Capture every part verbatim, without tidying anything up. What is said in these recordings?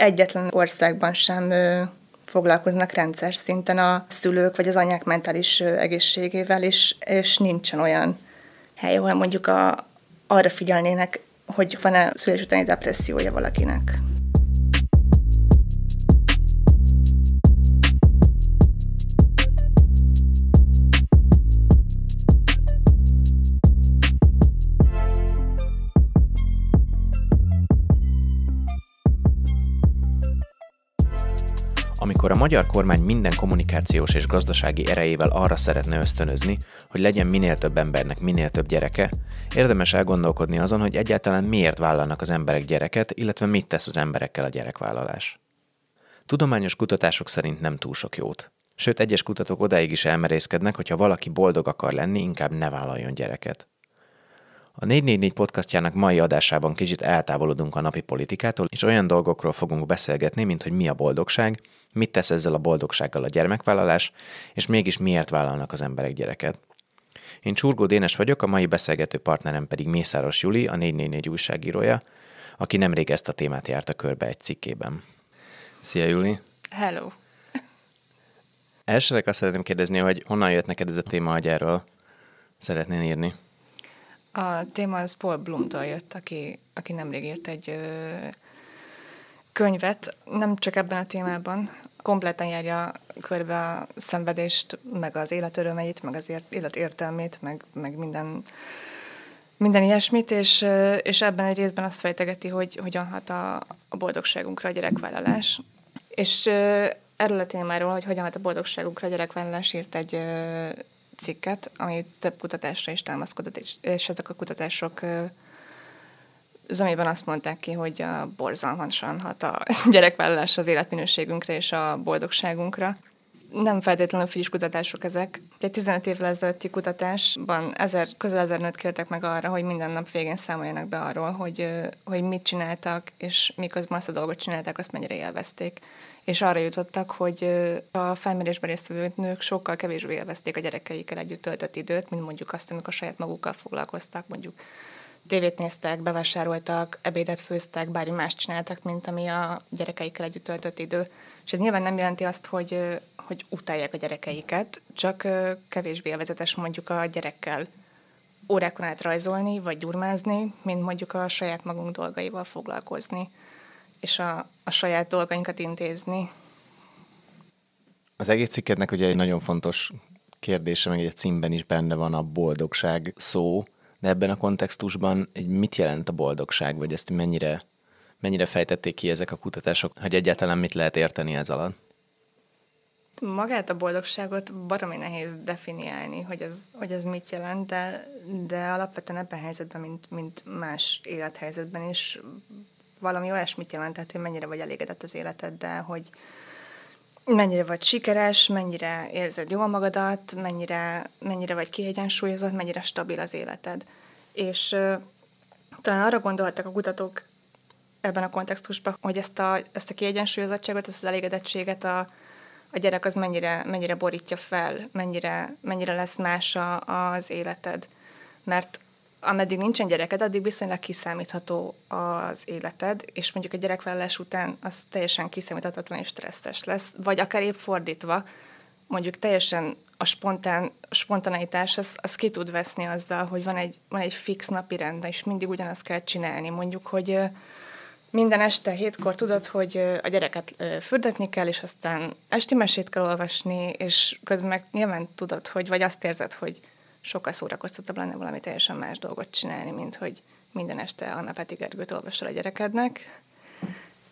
Egyetlen országban sem foglalkoznak rendszer szinten a szülők vagy az anyák mentális egészségével, és, és nincsen olyan hely, ahol mondjuk a, arra figyelnének, hogy van-e szülés utáni depressziója valakinek. Amikor a magyar kormány minden kommunikációs és gazdasági erejével arra szeretne ösztönözni, hogy legyen minél több embernek minél több gyereke, érdemes elgondolkodni azon, hogy egyáltalán miért vállalnak az emberek gyereket, illetve mit tesz az emberekkel a gyerekvállalás. Tudományos kutatások szerint nem túl sok jót. Sőt, egyes kutatók odáig is elmerészkednek, hogyha valaki boldog akar lenni, inkább ne vállaljon gyereket. A négy négy négy podcastjának mai adásában kicsit eltávolodunk a napi politikától, és olyan dolgokról fogunk beszélgetni, mint hogy mi a boldogság, mit tesz ezzel a boldogsággal a gyermekvállalás, és mégis miért vállalnak az emberek gyereket. Én Csurgó Dénes vagyok, a mai beszélgető partnerem pedig Mészáros Juli, a négy négy négy újságírója, aki nemrég ezt a témát járta körbe egy cikkében. Szia, Juli! Hello! Elsőleg azt szeretném kérdezni, hogy honnan jött neked ez a téma, hogy erről szeretnél írni? A téma az Paul Bloomtól jött, aki, aki nemrég írt egy ö, könyvet, nem csak ebben a témában, kompletten járja körbe a szenvedést, meg az élet örömeit, meg az élet értelmét, meg, meg minden, minden ilyesmit, és, ö, és ebben egy részben azt fejtegeti, hogy hogyan hat a, a boldogságunkra a gyerekvállalás. És ö, erről a témáról, hogy hogyan hat a boldogságunkra a gyerekvállalás, írt egy... Ö, cikket, ami több kutatásra is támaszkodott, és ezek a kutatások zömében azt mondták ki, hogy a borzalmasan hat a gyerekvállalás az életminőségünkre és a boldogságunkra. Nem feltétlenül friss kutatások ezek. Egy tizenöt évvel ezelőtti kutatásban ezer, közel ezer nőt kértek meg arra, hogy minden nap végén számoljanak be arról, hogy, hogy mit csináltak, és miközben azt a dolgot csinálták, azt mennyire élvezték. És arra jutottak, hogy a felmérésben résztvevő nők sokkal kevésbé élvezték a gyerekeikkel együtt töltött időt, mint mondjuk azt, amikor saját magukkal foglalkoztak, mondjuk tévét néztek, bevásároltak, ebédet főztek, bármi mást csináltak, mint ami a gyerekeikkel együtt töltött idő. És ez nyilván nem jelenti azt, hogy, hogy utálják a gyerekeiket, csak kevésbé élvezetes mondjuk a gyerekkel órákon át rajzolni, vagy gyurmázni, mint mondjuk a saját magunk dolgaival foglalkozni, és a, a saját dolgainkat intézni. Az egész cikkednek ugye egy nagyon fontos kérdése, meg egy címben is benne van a boldogság szó, de ebben a kontextusban mit jelent a boldogság, vagy ezt mennyire, mennyire fejtették ki ezek a kutatások, hogy egyáltalán mit lehet érteni ez alatt? Magát a boldogságot baromi nehéz definiálni, hogy ez, hogy ez mit jelent, de, de alapvetően ebben a helyzetben, mint, mint más élethelyzetben is, valami olyasmit jelent, tehát, hogy mennyire vagy elégedett az életeddel, hogy mennyire vagy sikeres, mennyire érzed jól magadat, mennyire, mennyire vagy kiegyensúlyozott, mennyire stabil az életed. És uh, talán arra gondoltak a kutatók ebben a kontextusban, hogy ezt a, ezt a kiegyensúlyozottságot, ezt az elégedettséget a, a gyerek az mennyire, mennyire borítja fel, mennyire, mennyire lesz más a, az életed. Mert ameddig nincsen gyereked, addig viszonylag kiszámítható az életed, és mondjuk a gyerekvállalás után az teljesen kiszámíthatatlan és stresszes lesz, vagy akár épp fordítva, mondjuk teljesen a spontán, spontaneitás, az, az ki tud veszni azzal, hogy van egy, van egy fix napi rend, és mindig ugyanazt kell csinálni. Mondjuk, hogy minden este hétkor tudod, hogy a gyereket fürdetni kell, és aztán esti mesét kell olvasni, és közben meg nyilván tudod, hogy vagy azt érzed, hogy sokkal szórakoztatóbb lenne valami teljesen más dolgot csinálni, mint hogy minden este Anna Peti Gergőt olvasol a gyerekednek.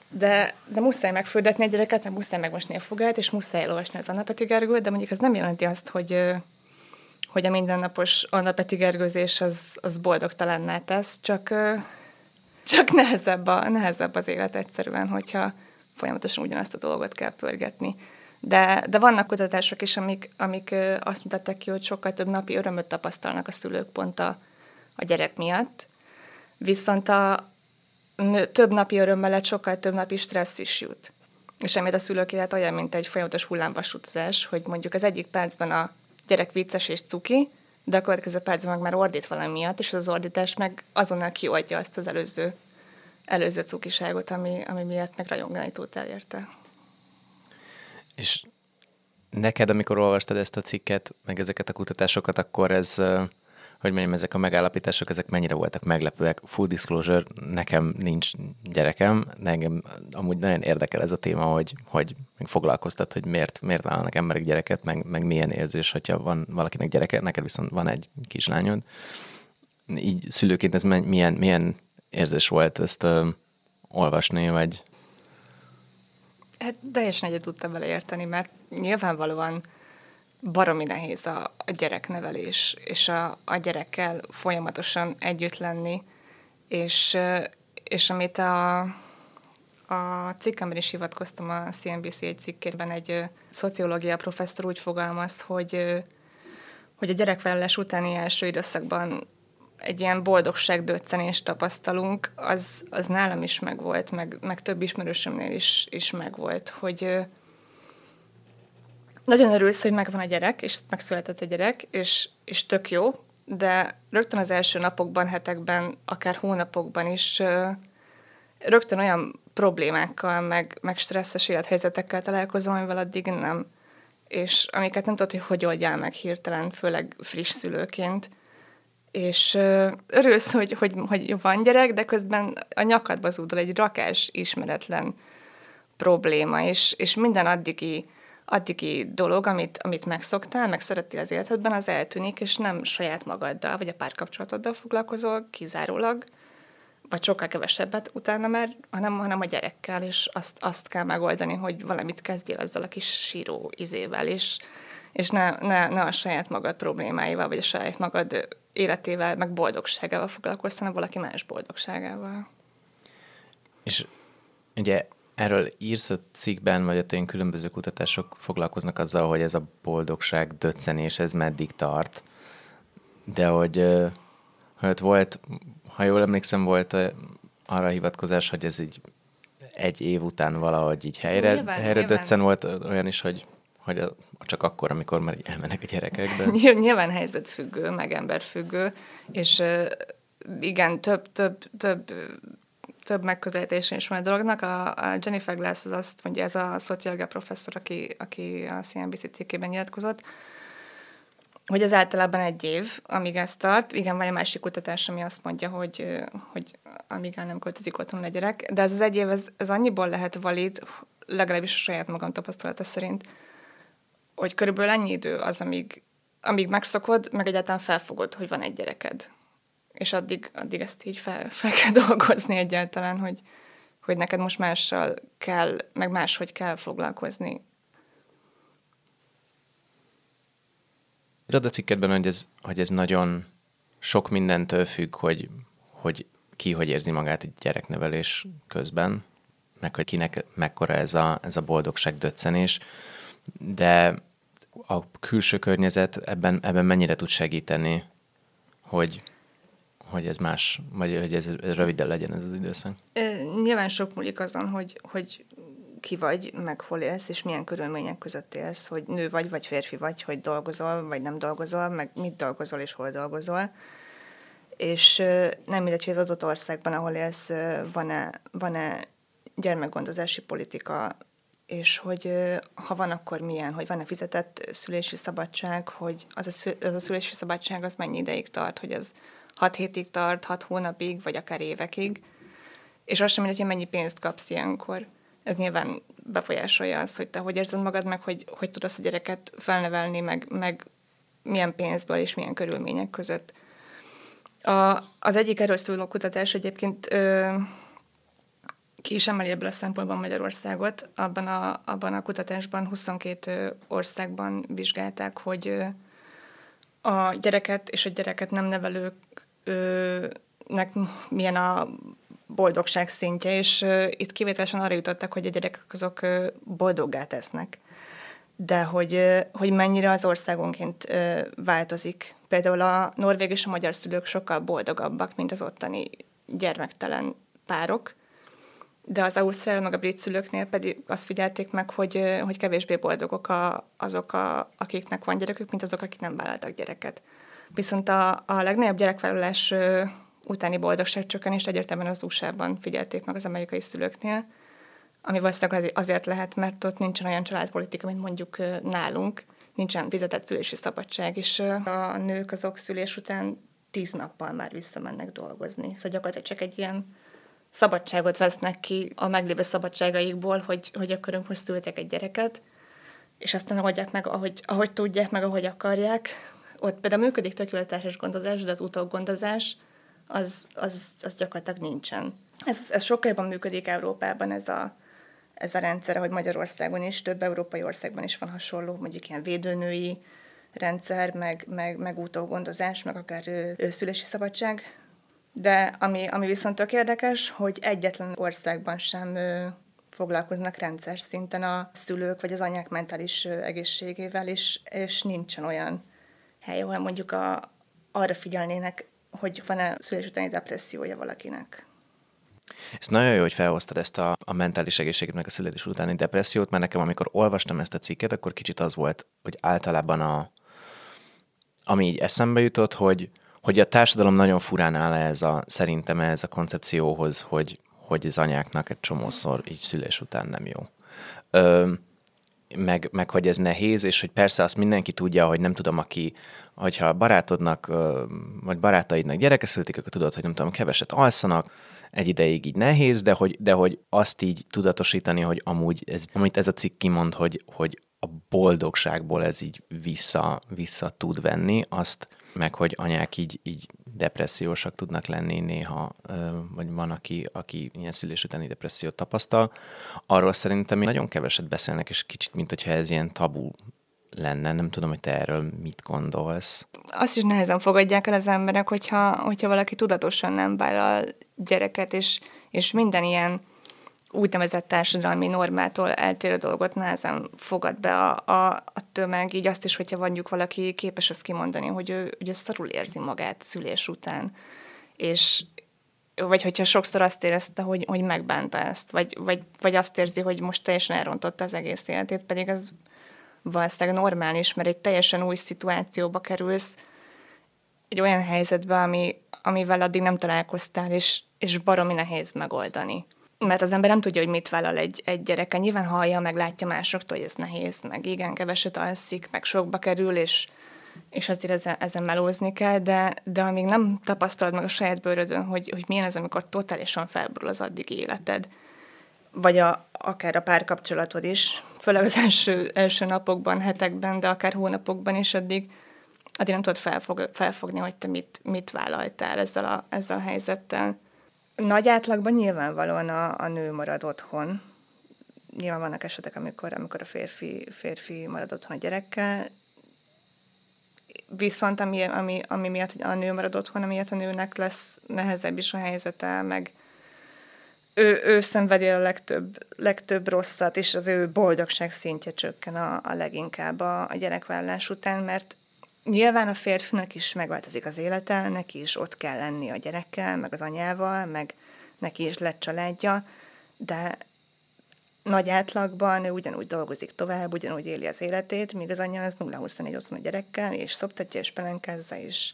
De, de muszáj megfürdetni a gyereket, mert muszáj megmosni a fogát, és muszáj elolvasni az Anna Peti Gergőt, de mondjuk ez nem jelenti azt, hogy, hogy a mindennapos Anna Peti Gergőzés az, az boldogtalanná tesz, csak, csak nehezebb, a, nehezebb az élet egyszerűen, hogyha folyamatosan ugyanazt a dolgot kell pörgetni. De, de vannak kutatások is, amik, amik azt mutatták ki, hogy sokkal több napi örömöt tapasztalnak a szülők pont a, a gyerek miatt. Viszont a nő, több napi öröm mellett sokkal több napi stressz is jut. És emiatt a szülők élet olyan, mint egy folyamatos hullámvasúzás, hogy mondjuk az egyik percben a gyerek vicces és cuki, de a következő percben meg már ordít valami miatt, és az ordítás meg azonnal kioldja azt az előző előző cukiságot, ami, ami miatt meg rajongani tudtál érte. És neked, amikor olvastad ezt a cikket, meg ezeket a kutatásokat, akkor ez, hogy mondjam, ezek a megállapítások, ezek mennyire voltak meglepőek? Full disclosure, nekem nincs gyerekem, de engem amúgy nagyon érdekel ez a téma, hogy, hogy foglalkoztat, hogy miért, miért vállalnak emberek gyereket, meg, meg milyen érzés, hogyha van valakinek gyereke, neked viszont van egy kislányod. Így szülőként ez milyen, milyen érzés volt ezt uh, olvasni, vagy... Hát teljesen egyet tudtam vele érteni, mert nyilvánvalóan baromi nehéz a, a gyereknevelés, és a, a gyerekkel folyamatosan együtt lenni, és, és amit a, a cikkemben is hivatkoztam, a C N B C egy cikkében egy szociológia professzor úgy fogalmaz, hogy, hogy a gyerekvállalás utáni első időszakban egy ilyen boldogságdöccenést tapasztalunk, az, az nálam is megvolt, meg, meg több ismerősömnél is, is megvolt, hogy nagyon örülsz, hogy megvan a gyerek, és megszületett a gyerek, és, és tök jó, de rögtön az első napokban, hetekben, akár hónapokban is rögtön olyan problémákkal, meg, meg stresszes élethelyzetekkel találkozom, amivel addig nem, és amiket nem tudod, hogy hogy oldjál meg hirtelen, főleg friss szülőként. És örülsz, hogy, hogy, hogy van gyerek, de közben a nyakadba zúdul egy rakás, ismeretlen probléma, és, és minden addigi, addigi dolog, amit, amit megszoktál, meg szerettél az életedben, az eltűnik, és nem saját magaddal, vagy a párkapcsolatoddal foglalkozol kizárólag, vagy sokkal kevesebbet utána már, hanem, hanem a gyerekkel, és azt, azt kell megoldani, hogy valamit kezdjél azzal a kis síró izével, és, és ne, ne, ne a saját magad problémáival, vagy a saját magad életével, meg boldogságával foglalkozz, hanem valaki más boldogságával. És ugye erről írsz a cikkben, vagy a tőn különböző kutatások foglalkoznak azzal, hogy ez a boldogság döccenés, ez meddig tart. De hogy, hogy volt, ha jól emlékszem, volt arra a hivatkozás, hogy ez így egy év után valahogy így helyre, nyilván, helyre nyilván. Döccen volt olyan is, hogy hogy csak akkor, amikor már elmennek a gyerekekbe. Nyilván helyzetfüggő, meg emberfüggő, és igen, több, több, több, több megközelítésen is van a dolognak. A Jennifer Glass az azt mondja, ez a szociológia professzor, aki, aki a C N B C cikkében nyilatkozott, hogy az általában egy év, amíg ez tart. Igen, van egy másik kutatás, ami azt mondja, hogy, hogy amíg el nem költözik otthon a gyerek, de ez az egy év, ez, ez annyiból lehet valid, legalábbis a saját magam tapasztalata szerint, hogy körülbelül ennyi idő az, amíg, amíg megszokod, meg egyáltalán felfogod, hogy van egy gyereked. És addig, addig ezt így fel, fel kell dolgozni egyáltalán, hogy, hogy neked most mással kell, meg máshogy kell foglalkozni. Írod a cikkedben, hogy ez, hogy ez nagyon sok mindentől függ, hogy, hogy ki hogy érzi magát egy gyereknevelés közben, meg hogy kinek mekkora ez a, ez a boldogság döccenés, de a külső környezet ebben, ebben mennyire tud segíteni, hogy, hogy ez más, vagy hogy ez röviden legyen ez az időszak? Nyilván sok múlik azon, hogy, hogy ki vagy, meg hol élsz, és milyen körülmények között élsz, hogy nő vagy, vagy férfi vagy, hogy dolgozol, vagy nem dolgozol, meg mit dolgozol, és hol dolgozol. És nem mindegy, hogy az adott országban, ahol élsz, van-e, van-e gyermekgondozási politika, és hogy ha van, akkor milyen, hogy van-e fizetett szülési szabadság, hogy az a, szü- az a szülési szabadság az mennyi ideig tart, hogy ez hat hétig tart, hat hónapig, vagy akár évekig, és az sem mindegy, hogy mennyi pénzt kapsz ilyenkor. Ez nyilván befolyásolja az, hogy te hogy érzed magad, meg hogy, hogy tudod a gyereket felnevelni, meg, meg milyen pénzből és milyen körülmények között. A, az egyik erről szóló kutatás egyébként... Ö, ki is emeli ebből a szempontból Magyarországot. Abban a, abban a kutatásban huszonkettő országban vizsgálták, hogy a gyereket és a gyereket nem nevelőknek milyen a boldogság szintje, és itt kivételesen arra jutottak, hogy a gyerekek azok boldoggá tesznek. De hogy, hogy mennyire az országonként változik. Például a norvég és a magyar szülők sokkal boldogabbak, mint az ottani gyermektelen párok, de az ausztrál meg a brit szülőknél pedig azt figyelték meg, hogy, hogy kevésbé boldogok a, azok, a, akiknek van gyerekük, mint azok, akik nem vállaltak gyereket. Viszont a, a legnagyobb gyerekvállalás utáni boldogságcsökkenést egyértelműen az u es á-ban figyelték meg az amerikai szülőknél, ami valószínűleg azért lehet, mert ott nincsen olyan családpolitika, mint mondjuk nálunk, nincsen fizetett szülési szabadság, és a nők azok szülés után tíz nappal már visszamennek dolgozni. Szóval gyakorlatilag csak egy ilyen szabadságot vesznek ki a meglévő szabadságaikból, hogy, hogy akkor ők most szültek egy gyereket, és aztán oldják meg, ahogy, ahogy tudják, meg ahogy akarják. Ott például működik tökéletes gondozás, de az utógondozás az, az, az gyakorlatilag nincsen. Ez, ez sokkal jobban működik Európában ez a, ez a rendszer, ahogy Magyarországon is, több európai országban is van hasonló, mondjuk ilyen védőnői rendszer, meg, meg, meg utógondozás, meg akár szülési szabadság. De ami, ami viszont tök érdekes, hogy egyetlen országban sem ö, foglalkoznak rendszer szinten a szülők vagy az anyák mentális ö, egészségével, és, és nincsen olyan hely, ahol mondjuk a, arra figyelnének, hogy van-e szülés utáni depressziója valakinek. Ez nagyon jó, hogy felhoztad ezt a, a mentális egészséget, meg a születés utáni depressziót, mert nekem, amikor olvastam ezt a cikket, akkor kicsit az volt, hogy általában a, ami így eszembe jutott, hogy hogy a társadalom nagyon furán áll ez a, szerintem ez a koncepcióhoz, hogy, hogy az anyáknak egy csomószor így szülés után nem jó. Ö, meg, meg, hogy ez nehéz, és hogy persze azt mindenki tudja, hogy nem tudom, aki, hogyha barátodnak, vagy barátaidnak gyereke születik, akkor tudod, hogy nem tudom, keveset alszanak, egy ideig így nehéz, de hogy, de hogy azt így tudatosítani, hogy amúgy, ez, amit ez a cikk kimond, hogy, hogy a boldogságból ez így vissza, vissza tud venni, azt meg hogy anyák így, így depressziósak tudnak lenni néha, vagy van, aki, aki ilyen szülés utáni depressziót tapasztal. Arról szerintem nagyon keveset beszélnek, és kicsit, mint hogyha ez ilyen tabu lenne. Nem tudom, hogy te erről mit gondolsz. Azt is nehezen fogadják el az emberek, hogyha, hogyha valaki tudatosan nem vállal gyereket, és, és minden ilyen úgynevezett társadalmi normától eltérő dolgot nehezen fogad be a, a, a tömeg, így azt is, hogyha mondjuk valaki képes azt kimondani, hogy ő, hogy ő szarul érzi magát szülés után, és, vagy hogyha sokszor azt érezte, hogy, hogy megbánta ezt, vagy, vagy, vagy azt érzi, hogy most teljesen elrontotta az egész életét, pedig ez valószínűleg normális, mert egy teljesen új szituációba kerülsz, egy olyan helyzetbe, ami, amivel addig nem találkoztál, és, és baromi nehéz megoldani. Mert az ember nem tudja, hogy mit vállal egy, egy gyereke. Nyilván hallja, meg látja másoktól, hogy ez nehéz, meg igen, keveset alszik, meg sokba kerül, és, és azért ezen, ezen melózni kell, de, de amíg nem tapasztalod meg a saját bőrödön, hogy, hogy milyen az, amikor totálisan felborul az addigi életed, vagy a, akár a párkapcsolatod is, főleg az első, első napokban, hetekben, de akár hónapokban is addig, addig nem tudod felfog, felfogni, hogy te mit, mit vállaltál ezzel a, ezzel a helyzettel. Nagy átlagban nyilvánvalóan a, a nő marad otthon. Nyilván vannak esetek, amikor, amikor a férfi, férfi marad otthon a gyerekkel. Viszont ami, ami, ami miatt a nő marad otthon, amiatt a nőnek lesz nehezebb is a helyzete, meg ő, ő szenvedi a legtöbb, legtöbb rosszat, és az ő boldogság szintje csökken a, a leginkább a, a gyerekvállalás után, mert nyilván a férfinak is megváltozik az élete, neki is ott kell lenni a gyerekkel, meg az anyával, meg neki is lett családja, de nagy átlagban ő ugyanúgy dolgozik tovább, ugyanúgy éli az életét, míg az anyja az nulla huszonnégy ott van a gyerekkel, és szoptatja, és pelenkázza, és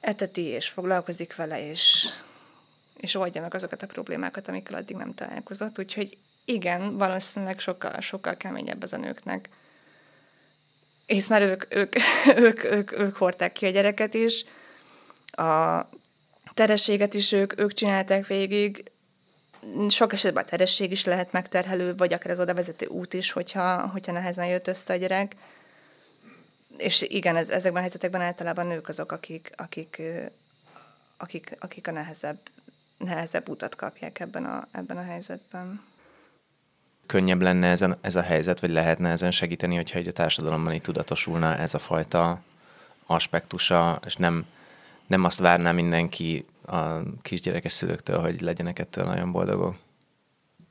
eteti, és foglalkozik vele, és, és oldja meg azokat a problémákat, amikkel addig nem találkozott. Úgyhogy igen, valószínűleg sokkal, sokkal keményebb az a nőknek. És már ők, ők, ők, ők, ők hordták ki a gyereket is, a terességet is ők, ők csinálták végig. Sok esetben a teresség is lehet megterhelő, vagy akár az odavezető út is, hogyha, hogyha nehezen jött össze a gyerek. És igen, ez, ezekben a helyzetekben általában nők azok, akik, akik, akik, akik a nehezebb, nehezebb utat kapják ebben a, ebben a helyzetben. Könnyebb lenne ezen, ez a helyzet, vagy lehetne ezen segíteni, hogyha egy a társadalomban így tudatosulna ez a fajta aspektusa, és nem, nem azt várná mindenki a kisgyerekes szülőktől, hogy legyenek ettől nagyon boldogok?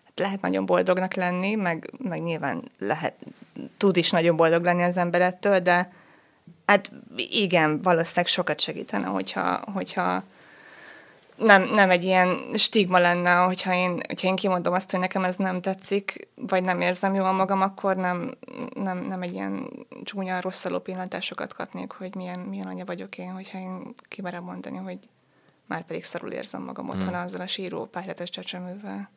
Hát lehet nagyon boldognak lenni, meg, meg nyilván lehet, tud is nagyon boldog lenni az ember ettől, de hát igen, valószínűleg sokat segítene, hogyha... hogyha Nem, nem egy ilyen stigma lenne, hogyha én, hogyha én kimondom azt, hogy nekem ez nem tetszik, vagy nem érzem jól magam, akkor nem, nem, nem egy ilyen csúnya, rosszaló pillantásokat kapnék, hogy milyen, milyen anya vagyok én, hogyha én kimerem mondani, hogy, már pedig szarul érzem magam otthon hmm. azzal a síró pályhetes csecsemővel.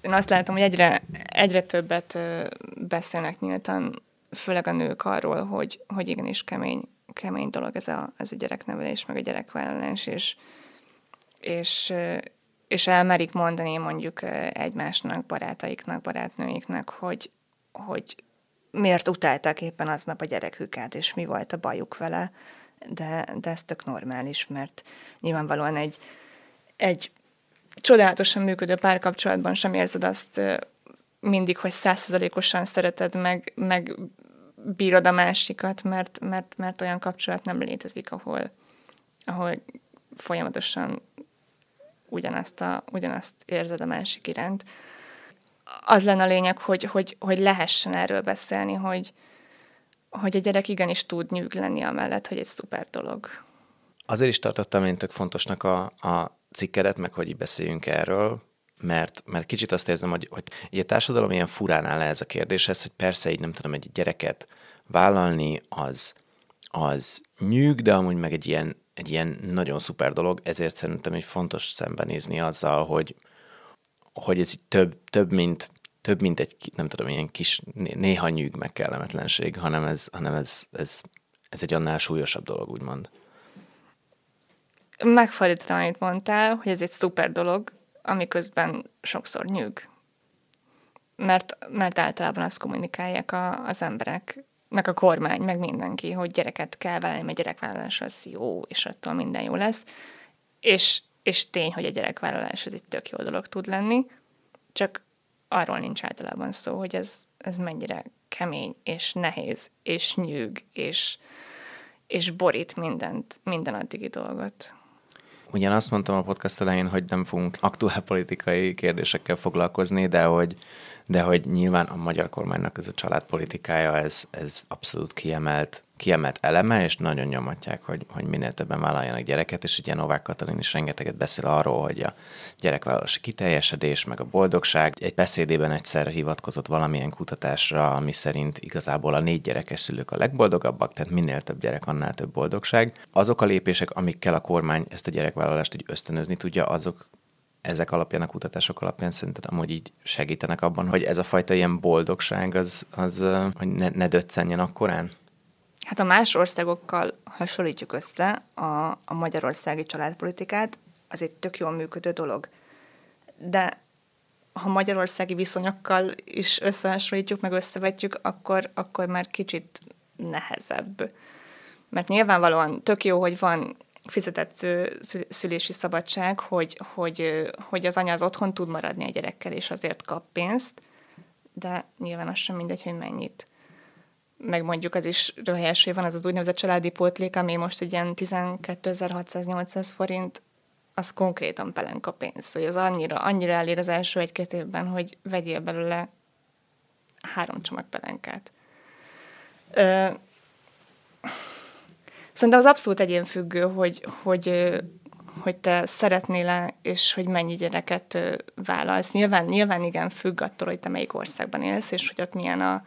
Én azt látom, hogy egyre, egyre többet beszélnek nyíltan, főleg a nők arról, hogy, hogy igenis kemény, kemény dolog ez a, ez a gyereknevelés, meg a gyerekvállalás, és, és, és elmerik mondani mondjuk egymásnak, barátaiknak, barátnőiknek, hogy, hogy miért utálták éppen aznap a gyereküket, és mi volt a bajuk vele, de, de ez tök normális, mert nyilvánvalóan egy, egy csodálatosan működő párkapcsolatban sem érzed azt mindig, hogy száz százalékosan szereted, meg, meg bírod a másikat, mert, mert, mert olyan kapcsolat nem létezik, ahol, ahol folyamatosan ugyanazt, a, ugyanazt érzed a másik iránt. Az lenne a lényeg, hogy, hogy, hogy lehessen erről beszélni, hogy, hogy a gyerek igenis tud nyűg lenni amellett, hogy egy szuper dolog. Azért is tartottam én tök fontosnak a, a cikkedet, meg hogy így beszéljünk erről, mert, mert kicsit azt érzem, hogy, hogy így a társadalom ilyen furán áll ez a kérdéshez, hogy persze így nem tudom, egy gyereket vállalni, az, az nyűg, de amúgy meg egy ilyen, egy ilyen nagyon szuper dolog, ezért szerintem egy fontos szembenézni azzal, hogy hogy ez így több, több, mint, több, mint egy, nem tudom, ilyen kis, néha nyűg meg kellemetlenség, hanem, ez, hanem ez, ez, ez egy annál súlyosabb dolog, úgymond. Megfordítva, amit mondtál, hogy ez egy szuper dolog, amiközben sokszor nyűg. Mert, mert általában azt kommunikálják a, az emberek, meg a kormány, meg mindenki, hogy gyereket kell vállalni, mert gyerekvállalás az jó, és attól minden jó lesz. És És tény, hogy a gyerekvállalás ez egy tök jó dolog tud lenni, csak arról nincs általában szó, hogy ez, ez mennyire kemény, és nehéz, és nyűg, és, és borít mindent, minden addigi dolgot. Ugyan azt mondtam a podcast elején, hogy nem fogunk aktuál politikai kérdésekkel foglalkozni, de hogy, de hogy nyilván a magyar kormánynak ez a családpolitikája, ez, ez abszolút kiemelt, kiemelt eleme, és nagyon nyomatják, hogy, hogy minél többen vállaljanak gyereket, és ugye Novák Katalin is rengeteget beszél arról, hogy a gyerekvállalási kiteljesedés, meg a boldogság. Egy beszédében egyszer hivatkozott valamilyen kutatásra, ami szerint igazából a négy gyerekes szülők a legboldogabbak, tehát minél több gyerek, annál több boldogság. Azok a lépések, amikkel a kormány ezt a gyerekvállalást így ösztönözni tudja, azok ezek alapján, a kutatások alapján szerintem amúgy így segítenek abban, hogy ez a fajta ilyen boldogság, az, az hogy ne, ne döccenjen akkorán. Hát a más országokkal hasonlítjuk össze a, a magyarországi családpolitikát, az egy tök jól működő dolog. De ha magyarországi viszonyokkal is összehasonlítjuk, meg összevetjük, akkor, akkor már kicsit nehezebb. Mert nyilvánvalóan tök jó, hogy van fizetett szülési szabadság, hogy, hogy, hogy az anya az otthon tud maradni a gyerekkel, és azért kap pénzt, de nyilván az sem mindegy, hogy mennyit. Meg mondjuk az is röhelyes, hogy van az az úgynevezett családi pótlék, ami most egy ilyen tizenkétezer-hatszáznyolcvan forint, az konkrétan pelenka pénz, hogy az annyira, annyira elér az első egy-két évben, hogy vegyél belőle három csomag pelenkát. Ö, Szerintem az abszolút egyénfüggő, hogy, hogy, hogy te szeretnél-e, és hogy mennyi gyereket vállalsz. Nyilván, nyilván igen függ attól, hogy te melyik országban élsz, és hogy ott milyen a,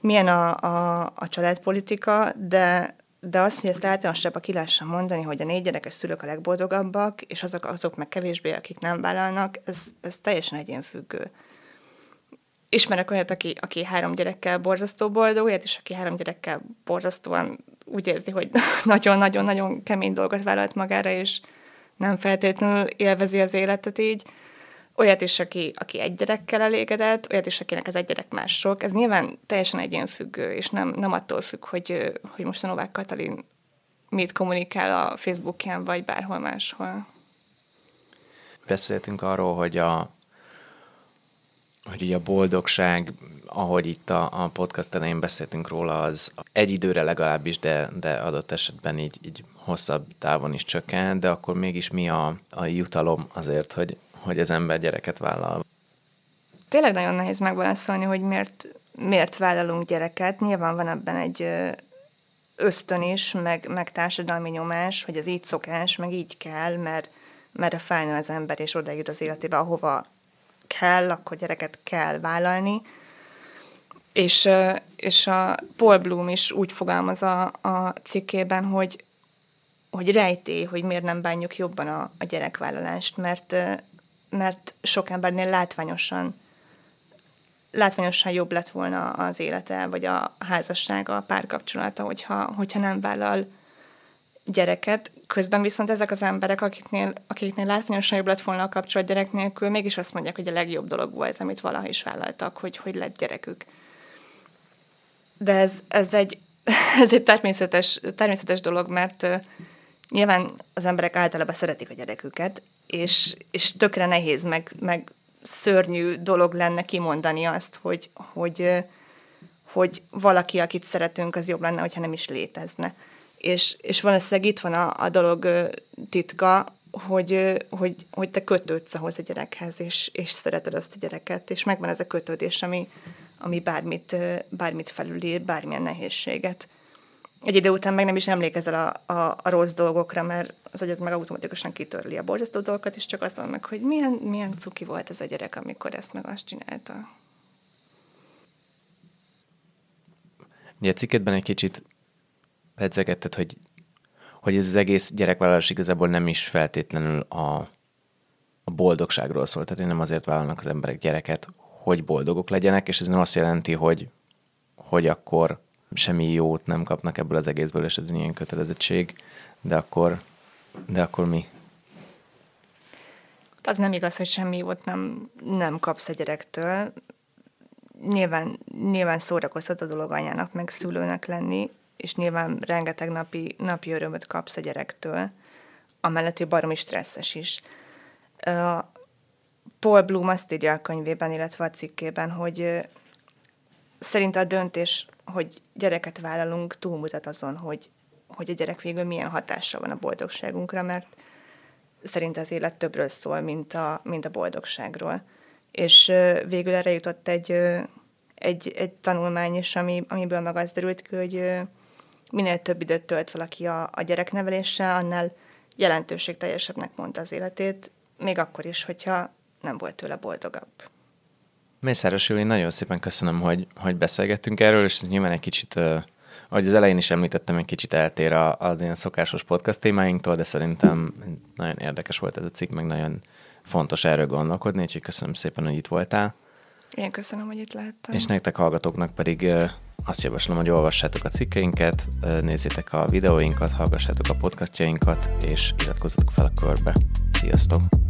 milyen a, a, a családpolitika, de, de azt, hogy ezt általánosabban ki lehessen mondani, hogy a négy gyerekes szülők a legboldogabbak, és azok, azok meg kevésbé, akik nem vállalnak, ez, ez teljesen egyénfüggő. Ismerek olyat, aki, aki három gyerekkel borzasztó boldog, olyat is, aki három gyerekkel borzasztóan úgy érzi, hogy nagyon-nagyon-nagyon kemény dolgot vállalt magára, és nem feltétlenül élvezi az életet így. Olyat is, aki, aki egy gyerekkel elégedett, olyat is, akinek az egy gyerek már sok. Ez nyilván teljesen egyénfüggő, és nem, nem attól függ, hogy, hogy most a Novák Katalin mit kommunikál a Facebookján, vagy bárhol máshol. Beszéltünk arról, hogy a hogy ugye a boldogság, ahogy itt a, a podcast elején beszéltünk róla, az egy időre legalábbis, de, de adott esetben így, így hosszabb távon is csökken, de akkor mégis mi a, a jutalom azért, hogy, hogy az ember gyereket vállal? Tényleg nagyon nehéz megválaszolni, hogy miért, miért vállalunk gyereket. Nyilván van ebben egy ösztön is, meg, meg társadalmi nyomás, hogy ez így szokás, meg így kell, mert, mert a fájna az ember, és oda jut az életébe, ahova kell, akkor gyereket kell vállalni. És, és a Paul Bloom is úgy fogalmaz a, a cikkében, hogy, hogy rejtély, hogy miért nem bánjuk jobban a, a gyerekvállalást, mert, mert sok embernél látványosan, látványosan jobb lett volna az élete, vagy a házassága, a párkapcsolata, hogyha, hogyha nem vállal gyereket. Közben viszont ezek az emberek, akiknél, akiknél látványosan jobb lett volna a kapcsolat gyerek nélkül, mégis azt mondják, hogy a legjobb dolog volt, amit valaha is vállaltak, hogy, hogy lett gyerekük. De ez, ez egy, ez egy természetes, természetes dolog, mert nyilván az emberek általában szeretik a gyereküket, és, és tökre nehéz, meg, meg szörnyű dolog lenne kimondani azt, hogy, hogy, hogy valaki, akit szeretünk, az jobb lenne, hogyha nem is létezne. És, és valószínűleg itt van a, a dolog titka, hogy, hogy, hogy te kötődsz ahhoz a gyerekhez, és, és szereted azt a gyereket, és megvan ez a kötődés, ami, ami bármit, bármit felülír, bármilyen nehézséget. Egy idő után meg nem is emlékezel a, a, a rossz dolgokra, mert az agyad meg automatikusan kitörli a borzasztó dolgokat, és csak azt mondom meg, hogy milyen, milyen cuki volt ez a gyerek, amikor ezt meg azt csinálta. Ugye a cikkedben egy kicsit pedzegetted, hogy, hogy ez az egész gyerekvállalás igazából nem is feltétlenül a, a boldogságról szól. Tehát nem azért vállalnak az emberek gyereket, hogy boldogok legyenek, és ez nem azt jelenti, hogy, hogy akkor semmi jót nem kapnak ebből az egészből, és ez ilyen kötelezettség, de akkor, de akkor mi? Az nem igaz, hogy semmi jót nem, nem kapsz a gyerektől. Nyilván, nyilván szórakoztató dolog anyának, meg szülőnek lenni, és nyilván rengeteg napi, napi örömöt kapsz a gyerektől, amellett, hogy baromi stresszes is. Uh, Paul Bloom azt írja a könyvében, illetve a cikkében, hogy uh, szerint a döntés, hogy gyereket vállalunk, túlmutat azon, hogy, hogy a gyerek végül milyen hatása van a boldogságunkra, mert szerint az élet többről szól, mint a, mint a boldogságról. És uh, végül erre jutott egy, uh, egy, egy tanulmány is, ami, amiből meg az derült ki, hogy uh, minél több időt tölt valaki a, a gyerekneveléssel, annál jelentőségteljesebbnek mondta az életét, még akkor is, hogyha nem volt tőle boldogabb. Mészáros Juli, nagyon szépen köszönöm, hogy, hogy beszélgettünk erről, és nyilván egy kicsit, uh, ahogy az elején is említettem, egy kicsit eltér az ilyen szokásos podcast témáinktól, de szerintem nagyon érdekes volt ez a cikk, meg nagyon fontos erről gondolkodni, úgyhogy köszönöm szépen, hogy itt voltál. Én köszönöm, hogy itt láttam. És nektek hallgatóknak pedig... Uh, Azt javaslom, hogy olvassátok a cikkeinket, nézzétek a videóinkat, hallgassátok a podcastjainkat, és iratkozzatok fel a körbe. Sziasztok!